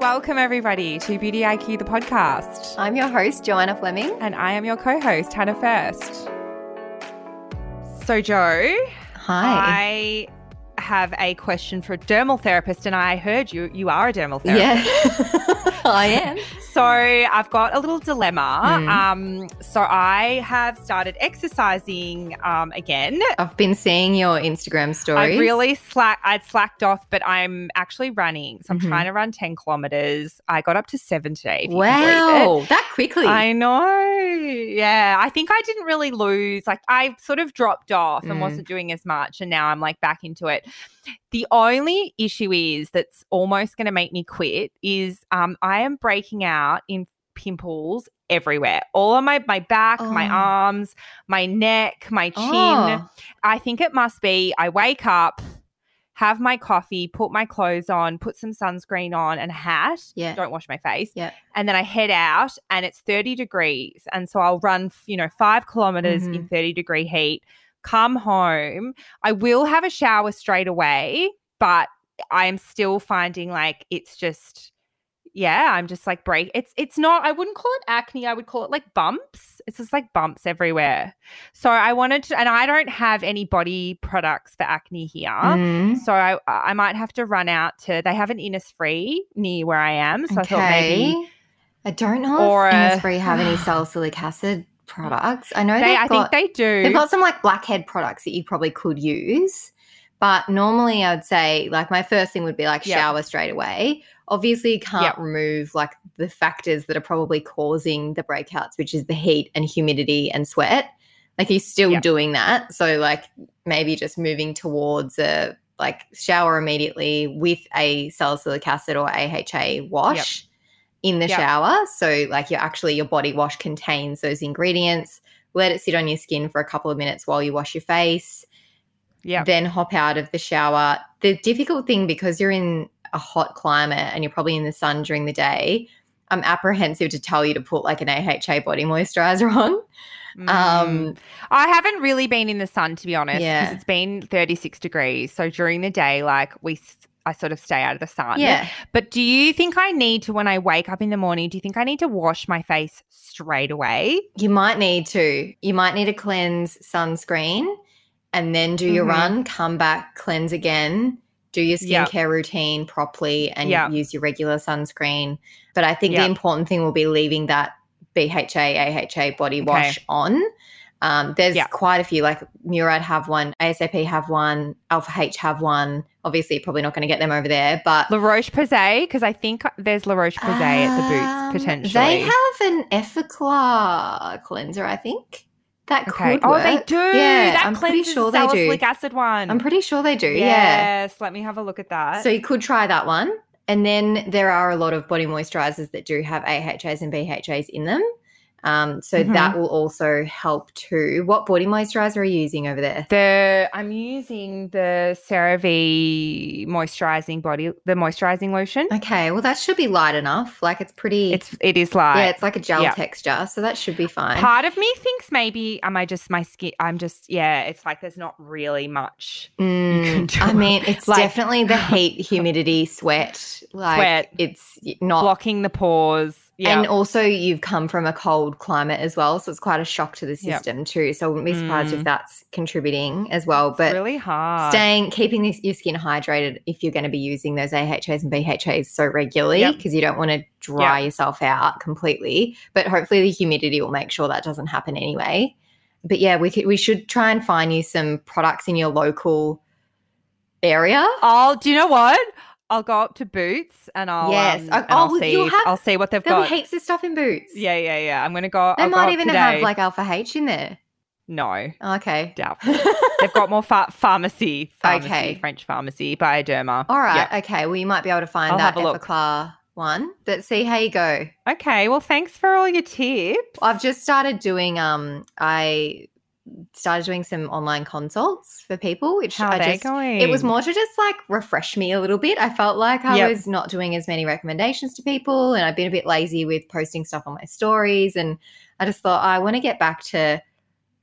Welcome, everybody, to Beauty IQ, the podcast. I'm your host, Joanna Fleming. And I am your co-host, Hannah First. So, Jo. Hi. I have a question for a dermal therapist, and I heard you are a dermal therapist. Yeah, I am. So I've got a little dilemma. So I have started exercising again. I've been seeing your Instagram stories. I'd slacked off, but I'm actually running. So I'm trying to run 10 kilometers. I got up to 7 today. Wow, that quickly. I know. Yeah. I think I didn't really lose. Like, I sort of dropped off and wasn't doing as much. And now I'm like back into it. The only issue is that's almost going to make me quit is I am breaking out in pimples everywhere, all on my back, my arms, my neck, my chin. I think it must be I wake up, have my coffee, put my clothes on, put some sunscreen on and a hat, don't wash my face, and then I head out and it's 30 degrees. And so I'll run, 5 kilometres in 30-degree heat. Come home. I will have a shower straight away, but I am still finding like it's just, I'm just like it's not, I wouldn't call it acne. I would call it like bumps. It's just like bumps everywhere. So I wanted to, and I don't have any body products for acne here. So I might have to run out to, they have an Innisfree near where I am. So I thought maybe. I don't know if Innisfree have any salicylic acid products. I know I think they do. They've got some like blackhead products that you probably could use, but normally I would say like my first thing would be like shower straight away. Obviously you can't remove like the factors that are probably causing the breakouts, which is the heat and humidity and sweat. Like you're still doing that. So like maybe just moving towards a like shower immediately with a salicylic acid or AHA wash. In the shower, so like you're actually your body wash contains those ingredients. Let it sit on your skin for a couple of minutes while you wash your face. Then hop out of the shower. The difficult thing, because you're in a hot climate and you're probably in the sun during the day, I'm apprehensive to tell you to put like an AHA body moisturizer on. I haven't really been in the sun, to be honest, because it's been 36 degrees. So during the day, like I sort of stay out of the sun. But do you think I need to, when I wake up in the morning, do you think I need to wash my face straight away? You might need to. You might need to cleanse, sunscreen, and then do your run, come back, cleanse again, do your skincare routine properly and use your regular sunscreen. But I think the important thing will be leaving that BHA, AHA body wash on. There's quite a few, like Murad have one, ASAP have one, Alpha H have one. Obviously, you're probably not going to get them over there, but La Roche-Posay, because I think there's La Roche-Posay at the Boots potentially. They have an Effaclar cleanser, I think. That could work. Oh, they do. Yeah, that I'm pretty sure they do. Salicylic acid one. I'm pretty sure they do. Yes, let me have a look at that. So you could try that one, and then there are a lot of body moisturizers that do have AHAs and BHAs in them. So that will also help too. What body moisturizer are you using over there? I'm using the CeraVe moisturizing lotion. Okay, well that should be light enough. Like it's pretty. It is light. Yeah, it's like a gel texture, so that should be fine. Part of me thinks maybe it's like there's not really much. You can do. I mean, it's like, definitely the heat, humidity, sweat. Like it's not blocking the pores. Yeah. And also you've come from a cold climate as well, so it's quite a shock to the system too. So I wouldn't be surprised if that's contributing as well. But it's really hard. Keeping your skin hydrated if you're going to be using those AHAs and BHAs so regularly, because you don't want to dry yourself out completely. But hopefully the humidity will make sure that doesn't happen anyway. But, yeah, we should try and find you some products in your local area. Oh, do you know what? I'll go up to Boots and I'll see what they've got. There'll be heaps of stuff in Boots. Yeah. I'm going to go. They might even have like Alpha H in there. No. Okay. Doubtful. They've got more pharmacy, French pharmacy, Bioderma. All right. Yep. Okay. Well, you might be able to find that Effaclar one, but see how you go. Okay. Well, thanks for all your tips. I've just started doing I started doing some online consults for people, which it was more to just like refresh me a little bit. I felt like I was not doing as many recommendations to people, and I've been a bit lazy with posting stuff on my stories, and I just thought I want to get back to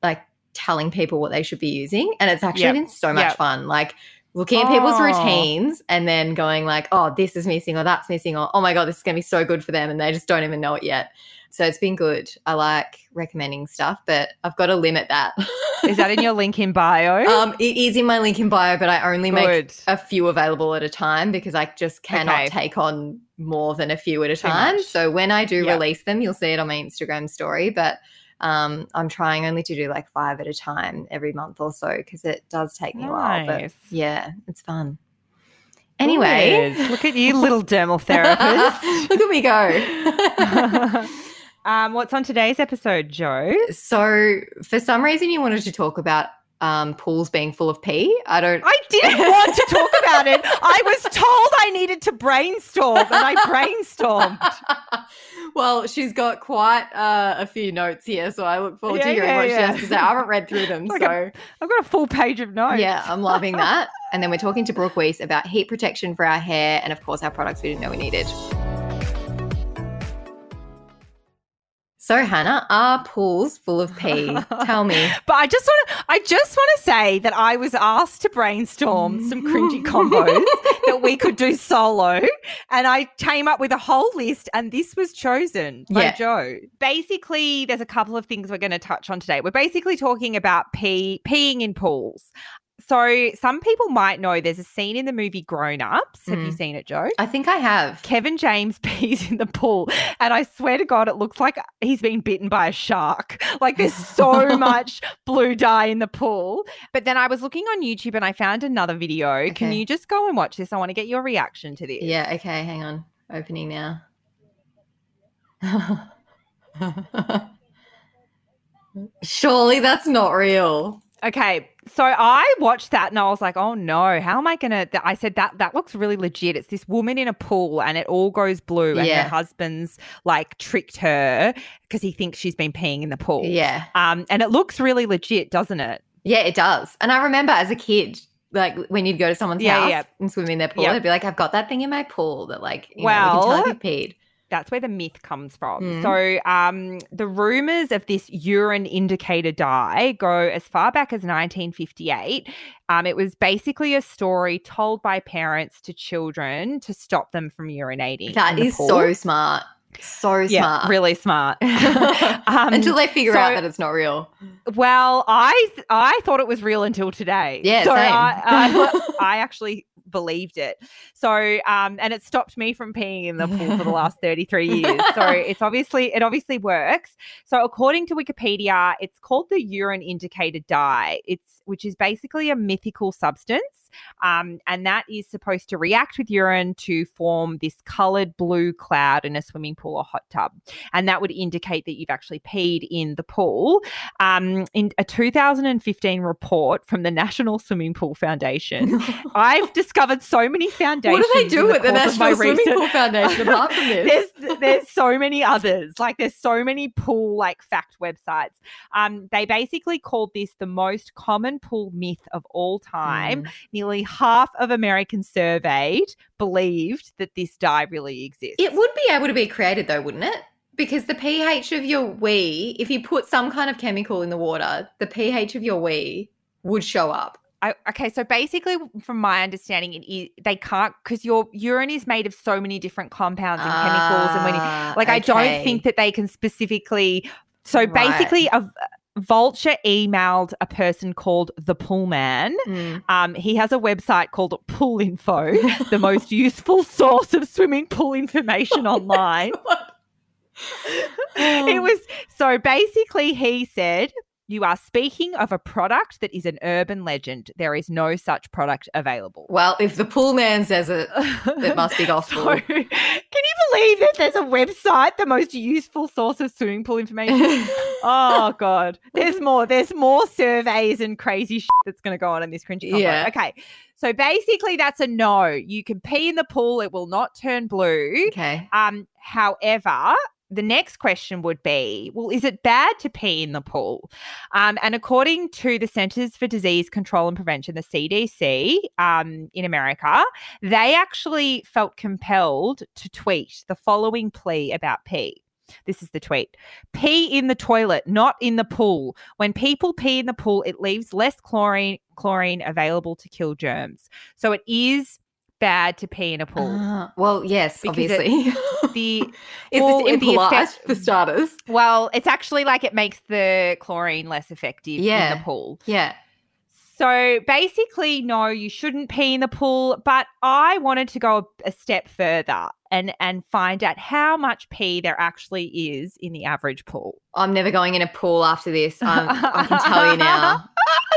like telling people what they should be using, and it's actually been so much fun, like looking at people's routines and then going like, oh, this is missing or that's missing, or oh my God, this is going to be so good for them and they just don't even know it yet. So it's been good. I like recommending stuff, but I've got to limit that. Is that in your link in bio? It is in my link in bio, but I only make a few available at a time because I just cannot take on more than a few at a time. So when I do release them, you'll see it on my Instagram story, but I'm trying only to do like 5 at a time every month or so because it does take me a while. But yeah, it's fun. Anyway. Weird. Look at you, little dermal therapist. Look at me go. What's on today's episode, Jo? So for some reason you wanted to talk about pools being full of pee. I didn't want to talk about it. I was told I needed to brainstorm and I brainstormed. Well, she's got quite a few notes here, so I look forward to hearing what she has to say. I haven't read through them, like I've got a full page of notes. Yeah, I'm loving that. And then we're talking to Brooke Weiss about heat protection for our hair and, of course, our products we didn't know we needed. So, Hannah, are pools full of pee? Tell me. But I just want to say that I was asked to brainstorm some cringy combos that we could do solo, and I came up with a whole list, and this was chosen by Jo. Basically, there's a couple of things we're going to touch on today. We're basically talking about peeing in pools. So some people might know there's a scene in the movie Grown Ups. Have you seen it, Jo? I think I have. Kevin James pees in the pool, and I swear to God it looks like he's been bitten by a shark. Like there's so much blue dye in the pool. But then I was looking on YouTube and I found another video. Okay. Can you just go and watch this? I want to get your reaction to this. Yeah, okay, hang on. Opening now. Surely that's not real. Okay, so I watched that and I was like, oh, no, how am I going to – I said that looks really legit. It's this woman in a pool and it all goes blue and her husband's, like, tricked her because he thinks she's been peeing in the pool. Yeah. And it looks really legit, doesn't it? Yeah, it does. And I remember as a kid – like when you'd go to someone's house and swim in their pool, I'd be like, I've got that thing in my pool that like, you know, you can tell you peed. That's where the myth comes from. So the rumours of this urine indicator dye go as far back as 1958. It was basically a story told by parents to children to stop them from urinating. That is so smart. So smart. Really smart. Until they figure out that it's not real. Well, I thought it was real until today. Yeah, so same. I actually believed it. So and it stopped me from peeing in the pool for the last 33 years. So it obviously works. So according to Wikipedia, it's called the urine indicator dye. Which is basically a mythical substance. And that is supposed to react with urine to form this coloured blue cloud in a swimming pool or hot tub. And that would indicate that you've actually peed in the pool. In a 2015 report from the National Swimming Pool Foundation, I've discovered so many foundations. What do they do with the National Swimming Pool Foundation apart from this? There's so many others. Like there's so many pool like fact websites. They basically called this the most common pool myth of all time. Nearly half of Americans surveyed believed that this dye really exists. It would be able to be created though, wouldn't it? Because the pH of your wee, if you put some kind of chemical in the water, the pH of your wee would show up. Okay, so basically from my understanding, it is, they can't – because your urine is made of so many different compounds and chemicals. And I don't think that they can specifically – so basically Vulture emailed a person called The Pool Man. He has a website called Pool Info, the most useful source of swimming pool information online. It was – so basically he said – You are speaking of a product that is an urban legend. There is no such product available. Well, if the pool man says it, it must be gospel. So, can you believe that there's a website, the most useful source of swimming pool information? Oh, God. There's more. There's more surveys and crazy shit that's going to go on in this cringy combo. Yeah. Okay. So basically that's a no. You can pee in the pool. It will not turn blue. Okay. However, the next question would be, well, is it bad to pee in the pool? And according to the Centers for Disease Control and Prevention, the CDC in America, they actually felt compelled to tweet the following plea about pee. This is the tweet. Pee in the toilet, not in the pool. When people pee in the pool, it leaves less chlorine available to kill germs. So it is bad to pee in a pool. Well, yes, because obviously. It's impolite for starters. Well, it's actually like it makes the chlorine less effective in the pool. Yeah. So basically, no, you shouldn't pee in the pool, but I wanted to go a step further and find out how much pee there actually is in the average pool. I'm never going in a pool after this. I can tell you now.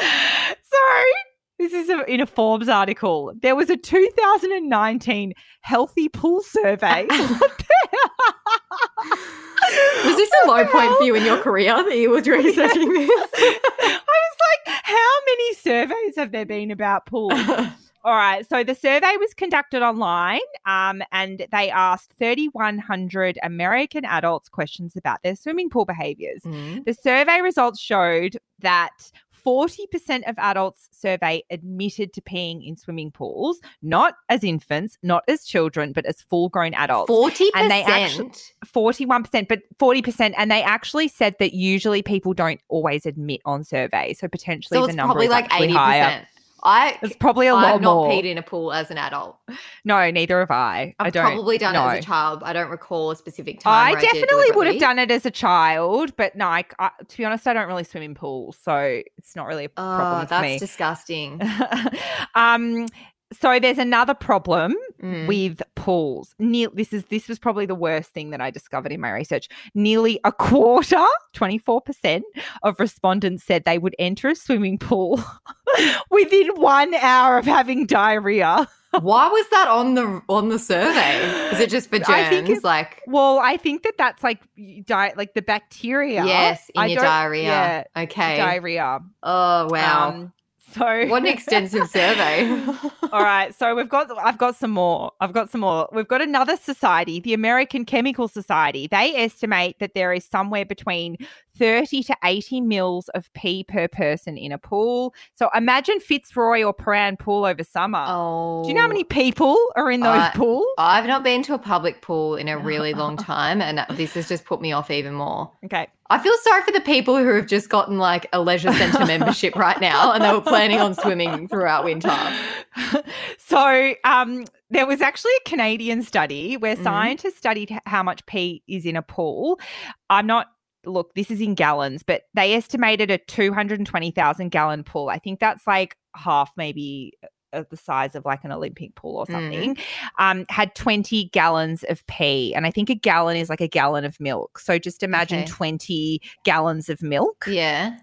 Sorry. This is in a Forbes article. There was a 2019 healthy pool survey. Was this a low point for you in your career that you were researching this? I was like, how many surveys have there been about pools? All right. So the survey was conducted online and they asked 3,100 American adults questions about their swimming pool behaviors. Mm. The survey results showed that 40% of adults surveyed admitted to peeing in swimming pools, not as infants, not as children, but as full-grown adults. 40%? And they actually, 41%, but 40%. And they actually said that usually people don't always admit on surveys. So potentially the number is like 80%. Higher. It's probably a lot more. I've not peed in a pool as an adult. No, neither have I. I've probably done it as a child. I don't recall a specific time. I definitely would have done it as a child, but no, I, to be honest, I don't really swim in pools, so it's not really a problem for me. Oh, that's disgusting. So there's another problem with pools. This was probably the worst thing that I discovered in my research. Nearly a quarter, 24%, of respondents said they would enter a swimming pool within 1 hour of having diarrhea. Why was that on the survey? Is it just for germs? I think that's like the bacteria. Yes, your diarrhea. Yeah, okay, diarrhea. Oh wow. So what an extensive survey. All right. So I've got some more. We've got another society, the American Chemical Society. They estimate that there is somewhere between 30 to 80 mils of pee per person in a pool. So imagine Fitzroy or Paran Pool over summer. Oh. Do you know how many people are in those pools? I've not been to a public pool in a really long time, and this has just put me off even more. Okay. I feel sorry for the people who have just gotten like a leisure centre membership right now and they were planning on swimming throughout winter. So there was actually a Canadian study where scientists studied how much pee is in a pool. Look, this is in gallons, but they estimated a 220,000 gallon pool. I think that's like half maybe of the size of like an Olympic pool or something, had 20 gallons of pee. And I think a gallon is like a gallon of milk. So just imagine 20 gallons of milk. Yeah.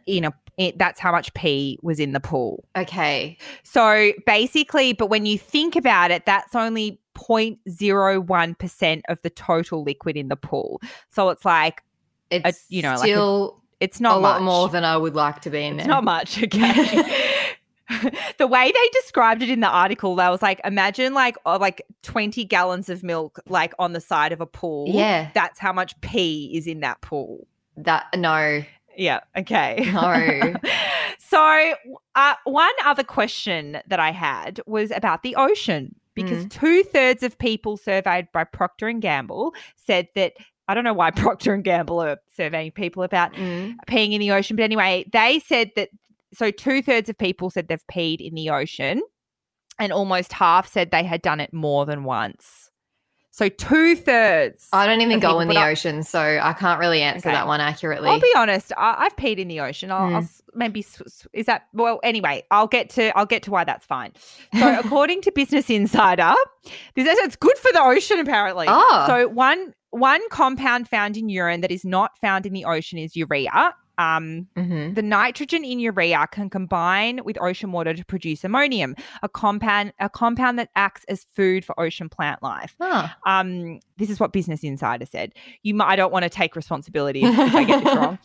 That's how much pee was in the pool. Okay. So basically, but when you think about it, that's only 0.01% of the total liquid in the pool. So it's like, it's not a lot more than I would like to be in there. It's not much, okay. The way they described it in the article, that was like, imagine like 20 gallons of milk like on the side of a pool. Yeah. That's how much pee is in that pool. No. Yeah, okay. No. So one other question that I had was about the ocean, because 2/3 of people surveyed by Procter & Gamble said that, I don't know why Procter & Gamble are surveying people about peeing in the ocean. But anyway, they said that – so 2/3 of people said they've peed in the ocean and almost half said they had done it more than once. So 2/3. I don't even go in the ocean, so I can't really answer that one accurately. I'll be honest. I've peed in the ocean. I'll maybe is that – well, anyway, I'll get to why that's fine. So according to Business Insider, it's good for the ocean apparently. Oh. So one compound found in urine that is not found in the ocean is urea, The nitrogen in urea can combine with ocean water to produce ammonium, a compound that acts as food for ocean plant life. This is what Business Insider said. I don't want to take responsibility if I get this wrong.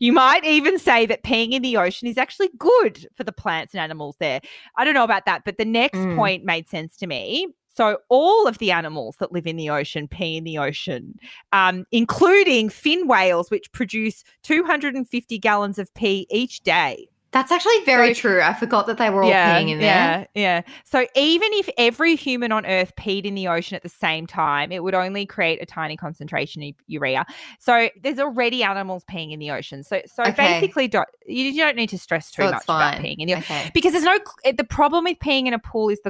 You might even say that peeing in the ocean is actually good for the plants and animals there. I don't know about that, but the next point made sense to me. So all of the animals that live in the ocean pee in the ocean, including fin whales, which produce 250 gallons of pee each day. That's actually very true. I forgot that they were all peeing in there. Yeah, yeah. So even if every human on Earth peed in the ocean at the same time, it would only create a tiny concentration of urea. So there's already animals peeing in the ocean. So basically you don't need to stress too much about peeing in the ocean. Because there's the problem with peeing in a pool is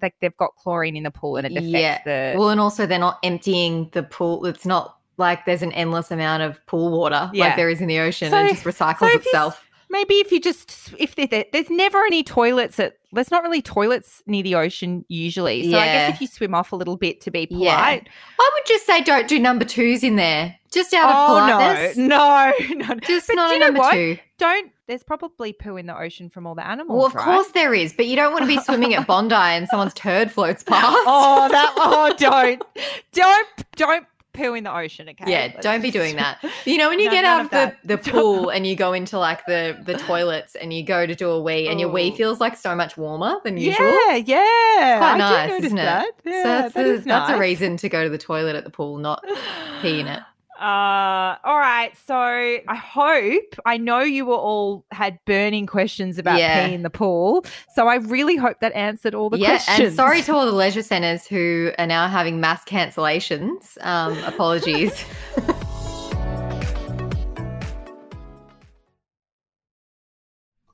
like they've got chlorine in the pool and it affects the – Well, and also they're not emptying the pool. It's not like there's an endless amount of pool water like there is in the ocean and it just recycles itself. Maybe if there's never any toilets there's not really toilets near the ocean usually. So I guess if you swim off a little bit to be polite. Yeah. I would just say don't do number twos in there. Just out of politeness. No. Just but not a number two. There's probably poo in the ocean from all the animals. Well, of course there is, but you don't want to be swimming at Bondi and someone's turd floats past. Don't poo in the ocean, okay? Yeah, don't be doing that. You know, when you get out of the pool and you go into like the toilets and you go to do a wee and your wee feels like so much warmer than usual. Yeah, yeah. It's quite nice, isn't it? Yeah, so that's a reason to go to the toilet at the pool, not pee in it. All right, so I know you were all had burning questions about pee in the pool, so I really hope that answered all the questions. And sorry to all the leisure centres who are now having mass cancellations. Apologies.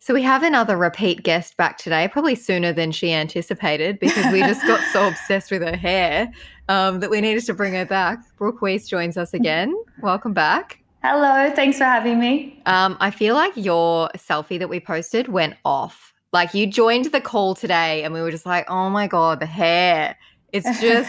So we have another repeat guest back today, probably sooner than she anticipated because we just got so obsessed with her hair that we needed to bring her back. Brooke Weiss joins us again. Welcome back. Hello. Thanks for having me. I feel like your selfie that we posted went off. Like you joined the call today and we were just like, oh, my God, the hair. It's just,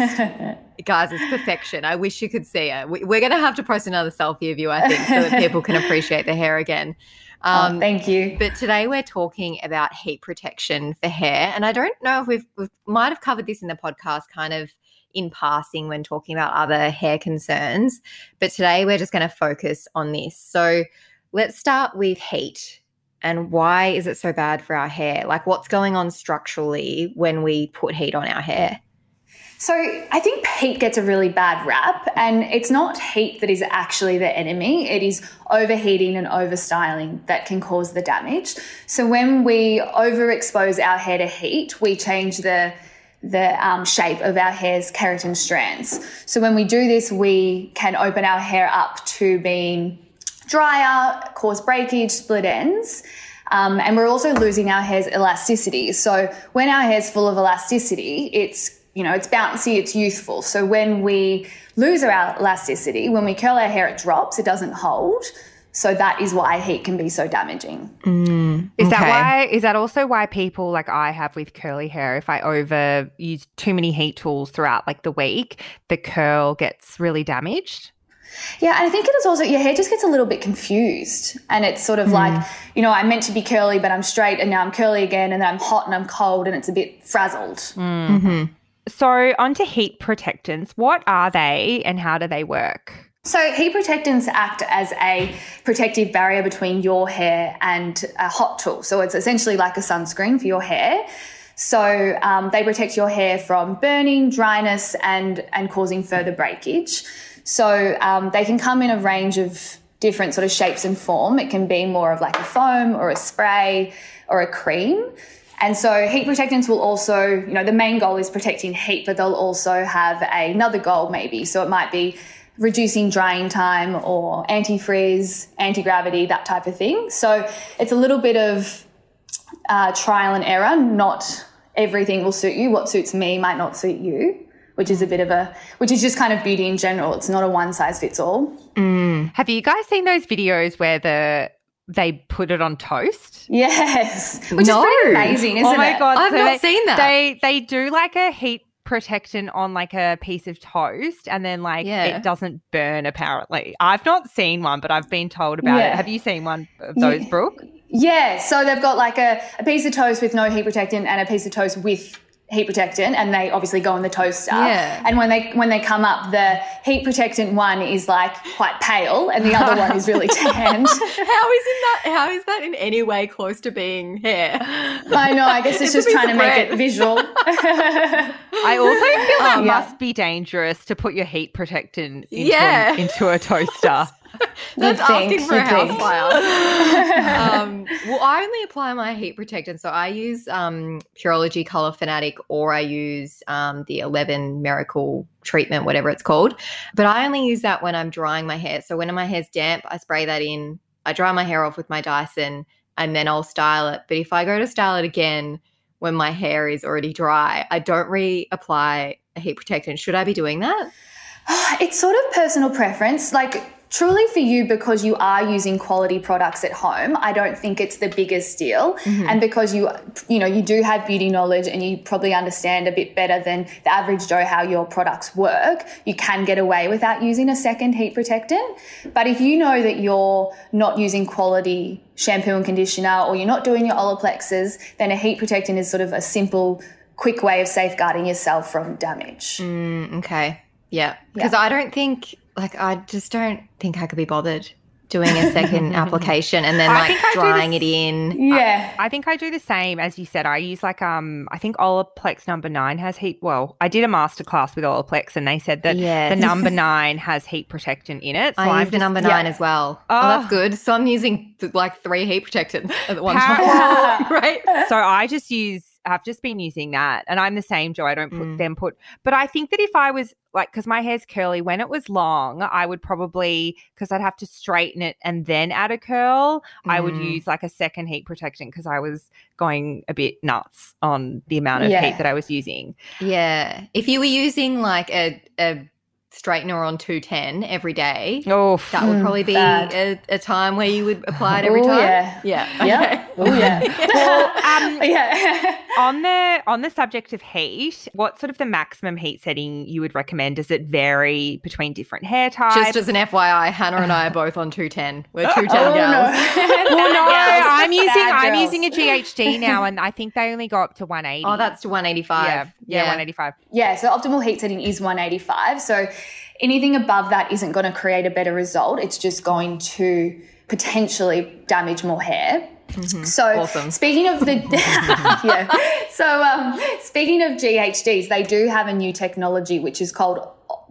guys, it's perfection. I wish you could see it. We're going to have to post another selfie of you, I think, so that people can appreciate the hair again. Thank you. But today we're talking about heat protection for hair, and I don't know if we might have covered this in the podcast kind of in passing when talking about other hair concerns, but today we're just going to focus on this. So let's start with heat and why is it so bad for our hair? Like what's going on structurally when we put heat on our hair? So I think heat gets a really bad rap, and it's not heat that is actually the enemy. It is overheating and overstyling that can cause the damage. So when we overexpose our hair to heat, we change the shape of our hair's keratin strands. So when we do this, we can open our hair up to being drier, cause breakage, split ends. And we're also losing our hair's elasticity. So when our hair's full of elasticity, it's bouncy, it's youthful. So when we lose our elasticity, when we curl our hair, it drops, it doesn't hold. So that is why heat can be so damaging. Is that also why people like I have with curly hair, if I overuse too many heat tools throughout like the week, the curl gets really damaged? Yeah, and I think it is also your hair just gets a little bit confused and it's sort of like, you know, I meant to be curly but I'm straight and now I'm curly again and then I'm hot and I'm cold and it's a bit frazzled. Mm-hmm. So onto heat protectants. What are they and how do they work? So heat protectants act as a protective barrier between your hair and a hot tool. So it's essentially like a sunscreen for your hair. So they protect your hair from burning, dryness and causing further breakage. So they can come in a range of different sort of shapes and form. It can be more of like a foam or a spray or a cream. And so heat protectants will also, you know, the main goal is protecting heat, but they'll also have another goal maybe. So it might be reducing drying time or antifrizz, anti-gravity, that type of thing. So it's a little bit of trial and error. Not everything will suit you. What suits me might not suit you, which is just kind of beauty in general. It's not a one-size-fits-all. Have you guys seen those videos where they put it on toast? Yes. Which is pretty amazing, isn't it? Oh, my God. I've not seen that. They do like a heat protectant on like a piece of toast and then like it doesn't burn apparently. I've not seen one, but I've been told about it. Have you seen one of those, Brooke? Yeah. So they've got like a piece of toast with no heat protectant and a piece of toast with heat protectant, and they obviously go on the toaster. Yeah. And when they come up, the heat protectant one is like quite pale and the other one is really tanned. How is that in any way close to being hair? I know, I guess it's just trying to make it visual. I also feel that must be dangerous to put your heat protectant into a toaster. That's asking for a house fire. Well, I only apply my heat protectant, so I use Pureology Color Fanatic, or I use the 11 Miracle treatment, whatever it's called. But I only use that when I'm drying my hair. So when my hair's damp, I spray that in. I dry my hair off with my Dyson, and then I'll style it. But if I go to style it again when my hair is already dry, I don't reapply a heat protectant. Should I be doing that? It's sort of personal preference, like. Truly for you, because you are using quality products at home, I don't think it's the biggest deal. Mm-hmm. And because you do have beauty knowledge and you probably understand a bit better than the average Joe how your products work, you can get away without using a second heat protectant. But if you know that you're not using quality shampoo and conditioner, or you're not doing your Olaplexes, then a heat protectant is sort of a simple, quick way of safeguarding yourself from damage. Okay. Yeah. Because I don't think... Like, I just don't think I could be bothered doing a second application and then, like, drying it in. Yeah. I think I do the same as you said. I use, like, I think Olaplex number 9 has heat. Well, I did a masterclass with Olaplex and they said that the number 9 has heat protectant in it. So I use the number 9 as well. Oh, that's good. So I'm using, like, 3 heat protectants at one time. Right? So I've just been using that, and I'm the same, Joe. I don't put but I think that if I was like, because my hair's curly, when it was long, I would probably, because I'd have to straighten it and then add a curl, I would use like a second heat protectant because I was going a bit nuts on the amount of heat that I was using. Yeah. If you were using like a straightener on 210 every day, that would probably be a time where you would apply it every time. On the subject of heat, what sort of the maximum heat setting you would recommend? Does it vary between different hair types? Just as an FYI, Hannah and I are both on 210. We're 210 gals. No. Well, no, I'm using a GHD now, and I think they only go up to 180. Oh, that's to 185. Yeah, 185. Yeah, so optimal heat setting is 185. So anything above that isn't going to create a better result. It's just going to potentially damage more hair. Mm-hmm. So speaking of GHDs, they do have a new technology which is called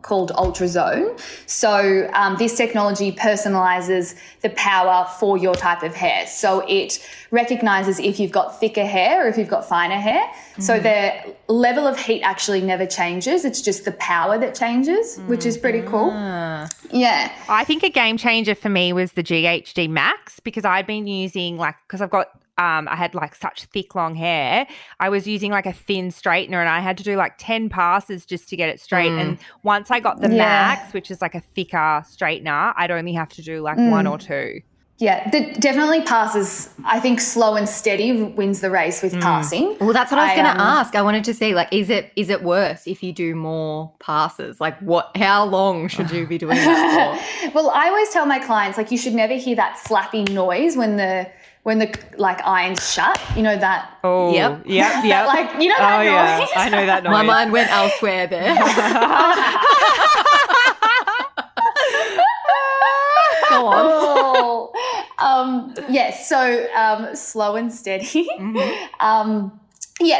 ultrazone. So this technology personalizes the power for your type of hair. So it recognizes if you've got thicker hair or if you've got finer hair. Mm-hmm. So the level of heat actually never changes. It's just the power that changes, which is pretty cool. Yeah. I think a game changer for me was the GHD Max, because I'd been using because I've got I had like such thick, long hair. I was using like a thin straightener and I had to do like 10 passes just to get it straight. And once I got the Max, which is like a thicker straightener, I'd only have to do like one or two. Yeah, definitely passes. I think slow and steady wins the race with passing. Well, that's what I was going to ask. I wanted to see, like, is it worse if you do more passes? Like, how long should you be doing that for? Well, I always tell my clients, like, you should never hear that slappy noise when the like iron's shut, you know that. Oh, yep. Like, you know that noise. Yeah. I know that noise. My mind went elsewhere there. Go on. So slow and steady. Mm-hmm.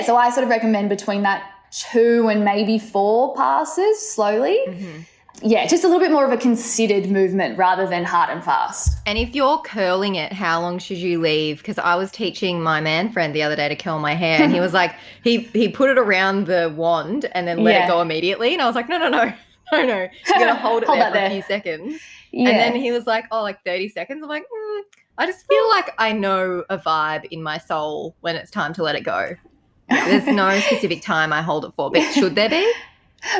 So I sort of recommend between that 2 and maybe 4 passes slowly. Mm-hmm. Yeah, just a little bit more of a considered movement rather than hard and fast. And if you're curling it, how long should you leave? Because I was teaching my man friend the other day to curl my hair and he was like, he put it around the wand and then let it go immediately. And I was like, no. You're going to hold it there for a few seconds. Yeah. And then he was like, oh, like 30 seconds. I'm like, I just feel like I know a vibe in my soul when it's time to let it go. There's no specific time I hold it for, but should there be?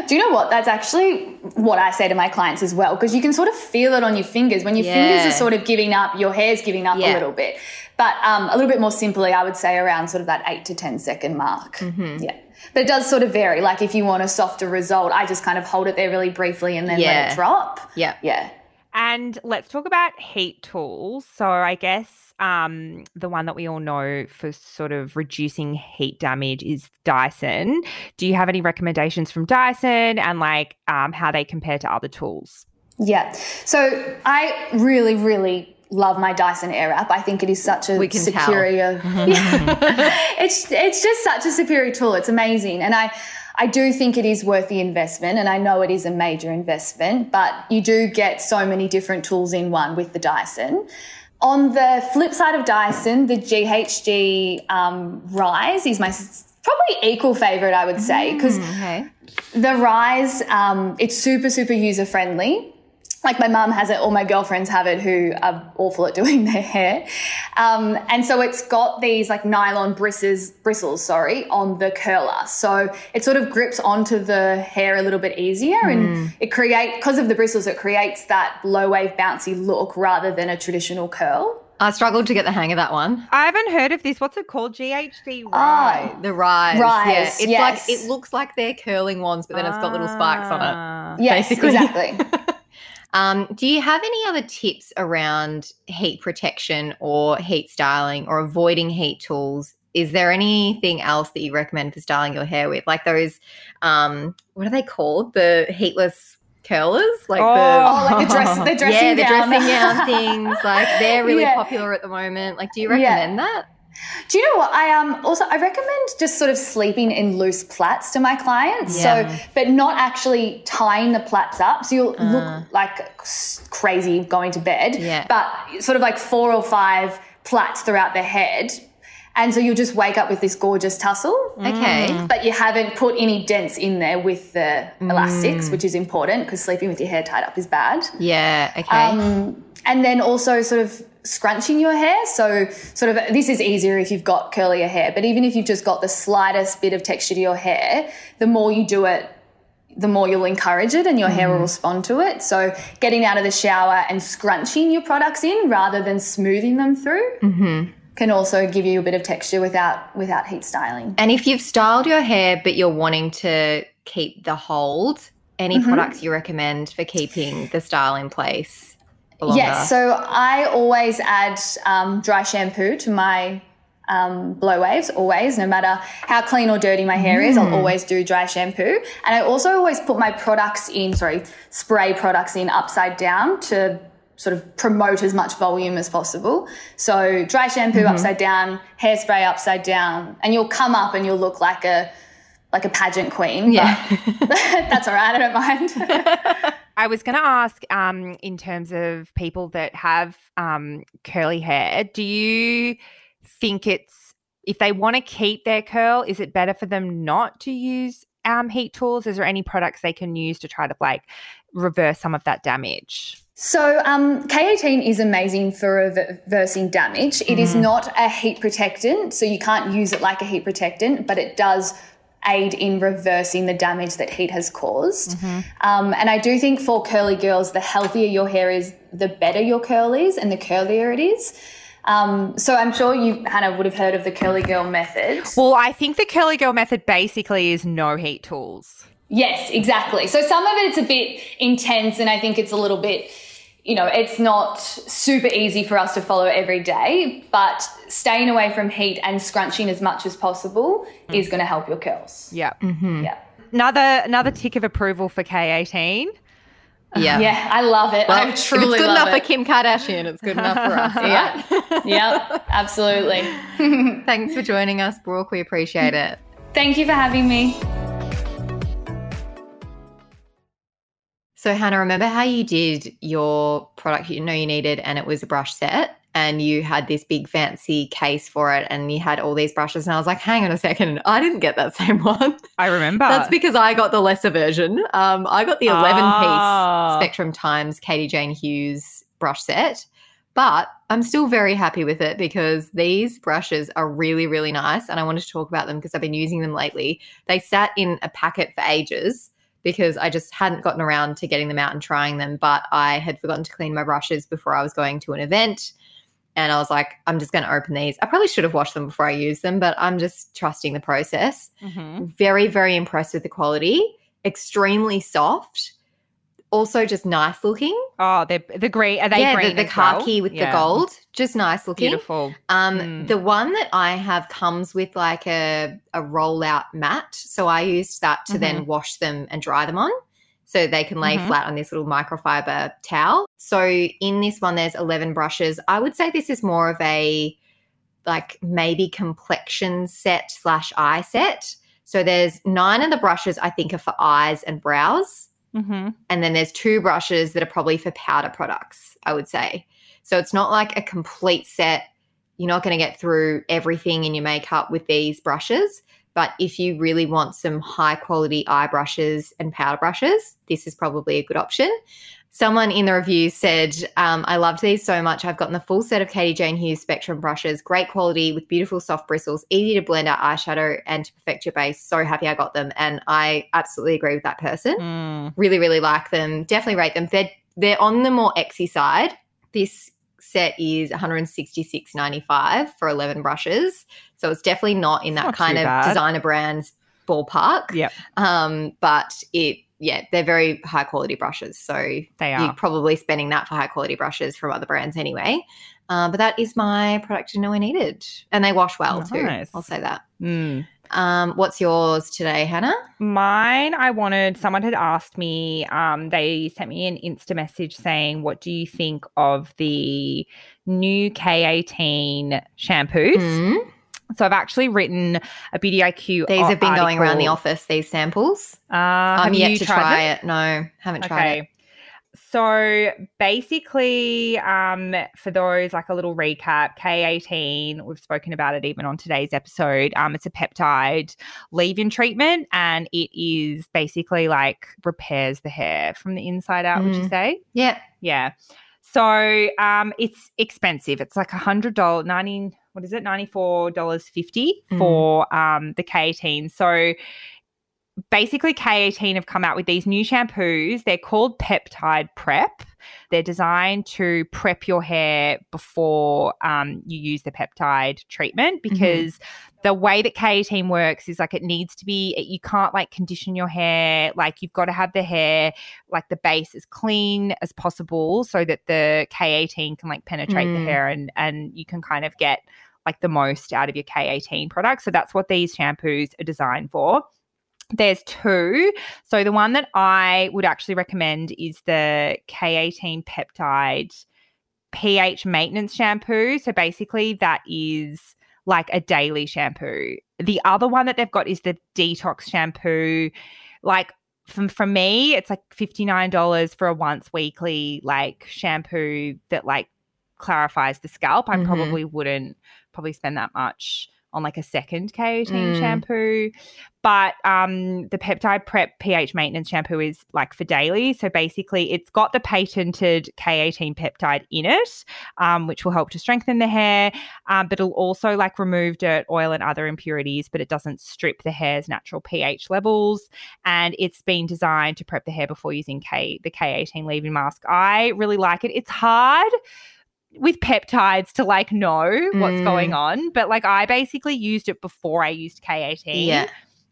Do you know what? That's actually what I say to my clients as well, because you can sort of feel it on your fingers. When your fingers are sort of giving up, your hair's giving up a little bit. But a little bit more simply, I would say around sort of that 8 to 10 second mark. Mm-hmm. Yeah. But it does sort of vary. Like if you want a softer result, I just kind of hold it there really briefly and then let it drop. Yeah. Yeah. And let's talk about heat tools. So I guess the one that we all know for sort of reducing heat damage is Dyson. Do you have any recommendations from Dyson and like how they compare to other tools? Yeah. So I really, really love my Dyson Airwrap. I think it is such a superior. It's just such a superior tool. It's amazing. And I do think it is worth the investment, and I know it is a major investment, but you do get so many different tools in one with the Dyson. On the flip side of Dyson, the GHD Rise is my probably equal favourite, I would say, because the Rise, it's super, super user-friendly. Like my mum has it, all my girlfriends have it who are awful at doing their hair. And so it's got these like nylon bristles, on the curler. So it sort of grips onto the hair a little bit easier and it creates, because of the bristles, it creates that low wave bouncy look rather than a traditional curl. I struggled to get the hang of that one. I haven't heard of this. What's it called? GHD Rise. Oh, the Rise. Yeah. It's like, it looks like they're curling wands, but then it's got little sparks on it. Yes, basically. Exactly. Do you have any other tips around heat protection or heat styling or avoiding heat tools? Is there anything else that you recommend for styling your hair with? Like those, what are they called? The heatless curlers? Like the dressing down. The dressing down things. Like they're really popular at the moment. Like do you recommend that? Do you know what? I recommend just sort of sleeping in loose plaits to my clients. Yeah. So, but not actually tying the plaits up. So you'll look like crazy going to bed, but sort of like 4 or 5 plaits throughout the head. And so you'll just wake up with this gorgeous tussle. Okay. But you haven't put any dents in there with the elastics, which is important because sleeping with your hair tied up is bad. Yeah. Okay. And then also sort of scrunching your hair. So sort of this is easier if you've got curlier hair, but even if you've just got the slightest bit of texture to your hair, the more you do it, the more you'll encourage it and your hair will respond to it. So getting out of the shower and scrunching your products in rather than smoothing them through can also give you a bit of texture without heat styling. And if you've styled your hair but you're wanting to keep the hold, any products you recommend for keeping the style in place? Yes, so I always add dry shampoo to my blow waves, always, no matter how clean or dirty my hair is, I'll always do dry shampoo. And I also always put my spray products in upside down to sort of promote as much volume as possible. So dry shampoo upside down, hairspray upside down, and you'll come up and you'll look like a pageant queen. Yeah. But that's all right, I don't mind. I was going to ask in terms of people that have curly hair, do you think if they want to keep their curl, is it better for them not to use heat tools? Is there any products they can use to try to like reverse some of that damage? So K18 is amazing for reversing damage. It is not a heat protectant, so you can't use it like a heat protectant, but it does aid in reversing the damage that heat has caused. And I do think for curly girls, the healthier your hair is, the better your curl is and the curlier it is. So I'm sure you, Hannah, would have heard of the curly girl method. Well, I think the curly girl method basically is no heat tools. Yes, exactly. So some of it's a bit intense and I think it's a little bit, you know, it's not super easy for us to follow every day, but staying away from heat and scrunching as much as possible is going to help your curls. Yeah. Mm-hmm. Yeah. Another tick of approval for K18. Yeah. Yeah, I love it. Well, I truly love it. It's good enough for Kim Kardashian, it's good enough for us. Yeah. Yep, absolutely. Thanks for joining us, Brooke. We appreciate it. Thank you for having me. So, Hannah, remember how you did your product you didn't know you needed and it was a brush set and you had this big fancy case for it and you had all these brushes and I was like, hang on a second, I didn't get that same one. I remember. That's because I got the lesser version. I got the 11-piece Spectrum Times Katie Jane Hughes brush set, but I'm still very happy with it because these brushes are really, really nice and I wanted to talk about them because I've been using them lately. They sat in a packet for ages because I just hadn't gotten around to getting them out and trying them. But I had forgotten to clean my brushes before I was going to an event. And I was like, I'm just going to open these. I probably should have washed them before I used them, but I'm just trusting the process. Mm-hmm. Very, very impressed with the quality. Extremely soft. Also just nice looking. Oh, they're green. Are they green? The khaki with the gold. Just nice looking. Beautiful. The one that I have comes with like a rollout mat. So I used that to then wash them and dry them on. So they can lay flat on this little microfiber towel. So in this one, there's 11 brushes. I would say this is more of a like maybe complexion set / eye set. So there's 9 of the brushes I think are for eyes and brows. Mm-hmm. And then there's 2 brushes that are probably for powder products, I would say. So it's not like a complete set. You're not going to get through everything in your makeup with these brushes. But if you really want some high-quality eye brushes and powder brushes, this is probably a good option. Someone in the review said, I loved these so much. I've gotten the full set of Katie Jane Hughes Spectrum brushes, great quality with beautiful soft bristles, easy to blend out eyeshadow and to perfect your base. So happy I got them. And I absolutely agree with that person. Really, really like them. Definitely rate them. They're on the more exy side. This set is $166.95 for 11 brushes. So it's definitely not in that kind of designer brands ballpark. Yep. But they're very high quality brushes. So you're probably spending that for high quality brushes from other brands anyway. But that is my product I know I needed. And they wash well too. I'll say that. What's yours today, Hannah? Mine, I wanted, someone had asked me, they sent me an Insta message saying, what do you think of the new K18 shampoos? So I've actually written a BDIQ. These have been going around the office, these samples. I'm yet to try it. No, haven't tried it. So basically, for those, like a little recap, K18, we've spoken about it even on today's episode. It's a peptide leave-in treatment, and it is basically like repairs the hair from the inside out, would you say? Yeah. So it's expensive. It's like $100, $94.50 for the K18. So basically, K18 have come out with these new shampoos. They're called Peptide Prep. They're designed to prep your hair before you use the peptide treatment, because the way that K18 works is like it needs to be, you can't like condition your hair. Like you've got to have the hair, like the base as clean as possible so that the K18 can like penetrate the hair and you can kind of get like the most out of your K18 product. So that's what these shampoos are designed for. There's 2. So the one that I would actually recommend is the K18 Peptide pH Maintenance Shampoo. So basically that is like a daily shampoo. The other one that they've got is the Detox Shampoo. Like for me, it's like $59 for a once weekly like shampoo that like clarifies the scalp. I probably wouldn't spend that much on like a second K18 shampoo. But the Peptide Prep pH Maintenance Shampoo is like for daily. So basically it's got the patented K18 peptide in it, which will help to strengthen the hair, but it'll also like remove dirt, oil and other impurities, but it doesn't strip the hair's natural pH levels. And it's been designed to prep the hair before using the K18 leave-in mask. I really like it. It's hard with peptides to like know what's going on, but like I basically used it before I used K18. Yeah.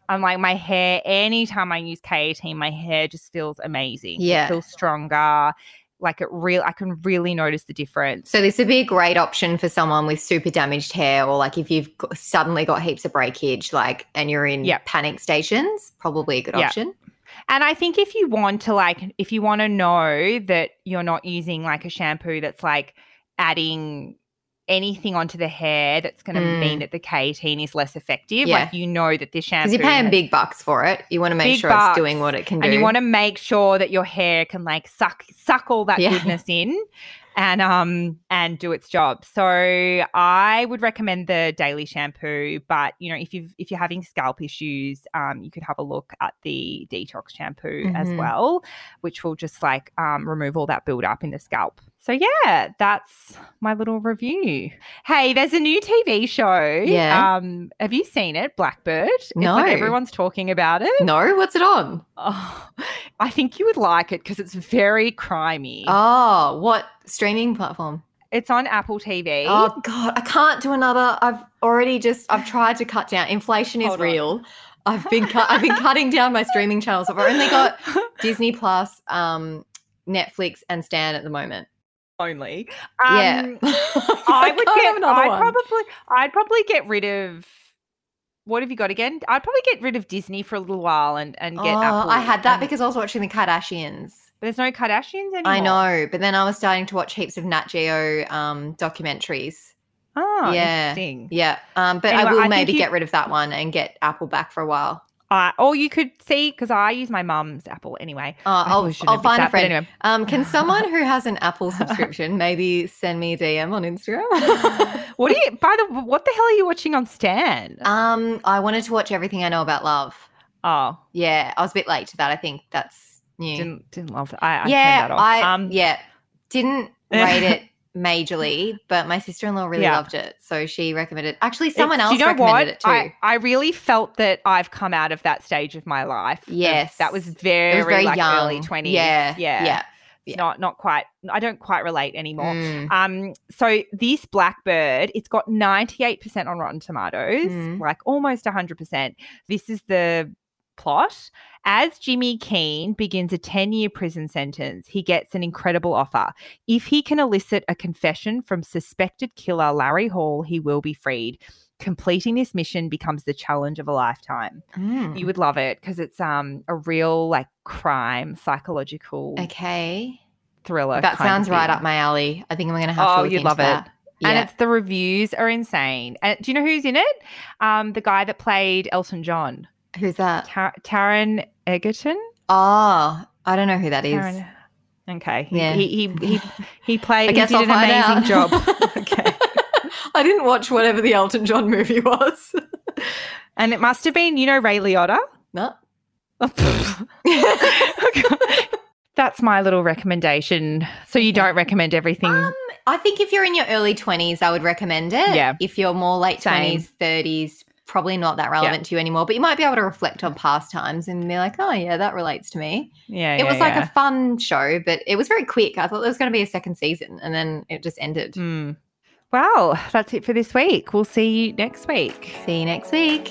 I'm like, my hair, anytime I use K18, my hair just feels amazing. Yeah. It feels stronger. Like I can really notice the difference. So this would be a great option for someone with super damaged hair, or like if you've suddenly got heaps of breakage, like, and you're in panic stations, probably a good option. And I think if you want to like, if you want to know that you're not using like a shampoo that's like adding anything onto the hair that's going to mean that the K18 is less effective. Like you know that this shampoo, because you're paying big bucks for it, you want to make sure it's doing what it can do, and you want to make sure that your hair can like suck all that goodness in. and do its job. So I would recommend the daily shampoo, but you know, if you're having scalp issues, you could have a look at the detox shampoo as well, which will just like remove all that build up in the scalp. So yeah, that's my little review. Hey, there's a new TV show. Yeah. Have you seen it, Blackbird? No. It's like everyone's talking about it. No, what's it on? Oh, I think you would like it because it's very crimey. Oh, what streaming platform? It's on Apple TV. Oh God, I can't do another. I've tried to cut down. Inflation is real. I've been cutting down my streaming channels. I've only got Disney Plus, Netflix, and Stan at the moment. Only. Yeah. I'd probably get rid of, what have you got again? I'd probably get rid of Disney for a little while and get Apple. I had that because I was watching the Kardashians. There's no Kardashians anymore. I know, but then I was starting to watch heaps of Nat Geo documentaries. Oh, yeah. Interesting. Yeah. But anyway, I will maybe get rid of that one and get Apple back for a while. Or you could see, because I use my mum's Apple anyway. I'll find a friend. Anyway. Can someone who has an Apple subscription maybe send me a DM on Instagram? What the hell are you watching on Stan? I wanted to watch Everything I Know About Love. Oh. Yeah, I was a bit late to that. I think that's new. Didn't love it. I turned that off. Didn't rate it majorly, but my sister-in-law really loved it, so she recommended it. Actually, someone else recommended it too. I really felt that I've come out of that stage of my life. Yes, that was very like young. early 20s. Yeah. It's not quite. I don't quite relate anymore. So this Blackbird, it's got 98% on Rotten Tomatoes, like almost 100%. This is the plot. As Jimmy Keane begins a 10-year prison sentence, he gets an incredible offer. If he can elicit a confession from suspected killer Larry Hall, he will be freed. Completing this mission becomes the challenge of a lifetime. You would love it because it's a real like crime psychological thriller. That sounds right up my alley. I think I'm going to have to look into that. Oh, you'd love it. Yeah. And the reviews are insane. And do you know who's in it? The guy that played Elton John. Who's that? Taron Egerton. Oh, I don't know who that is. Okay. Yeah. He played. I guess he did an amazing job. Okay. I didn't watch whatever the Elton John movie was. And it must have been, you know, Ray Liotta? No. That's my little recommendation. So you don't recommend everything? I think if you're in your early 20s, I would recommend it. Yeah. If you're more late 20s, 30s, probably not that relevant to you anymore, but you might be able to reflect on past times and be like, oh, yeah, that relates to me. Yeah, It was like a fun show, but it was very quick. I thought there was going to be a second season and then it just ended. Well, that's it for this week. We'll see you next week. See you next week.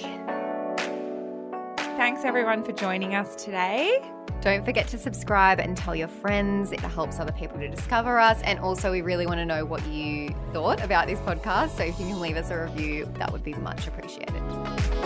Thanks, everyone, for joining us today. Don't forget to subscribe and tell your friends. It helps other people to discover us. And also, we really want to know what you thought about this podcast. So if you can leave us a review, that would be much appreciated.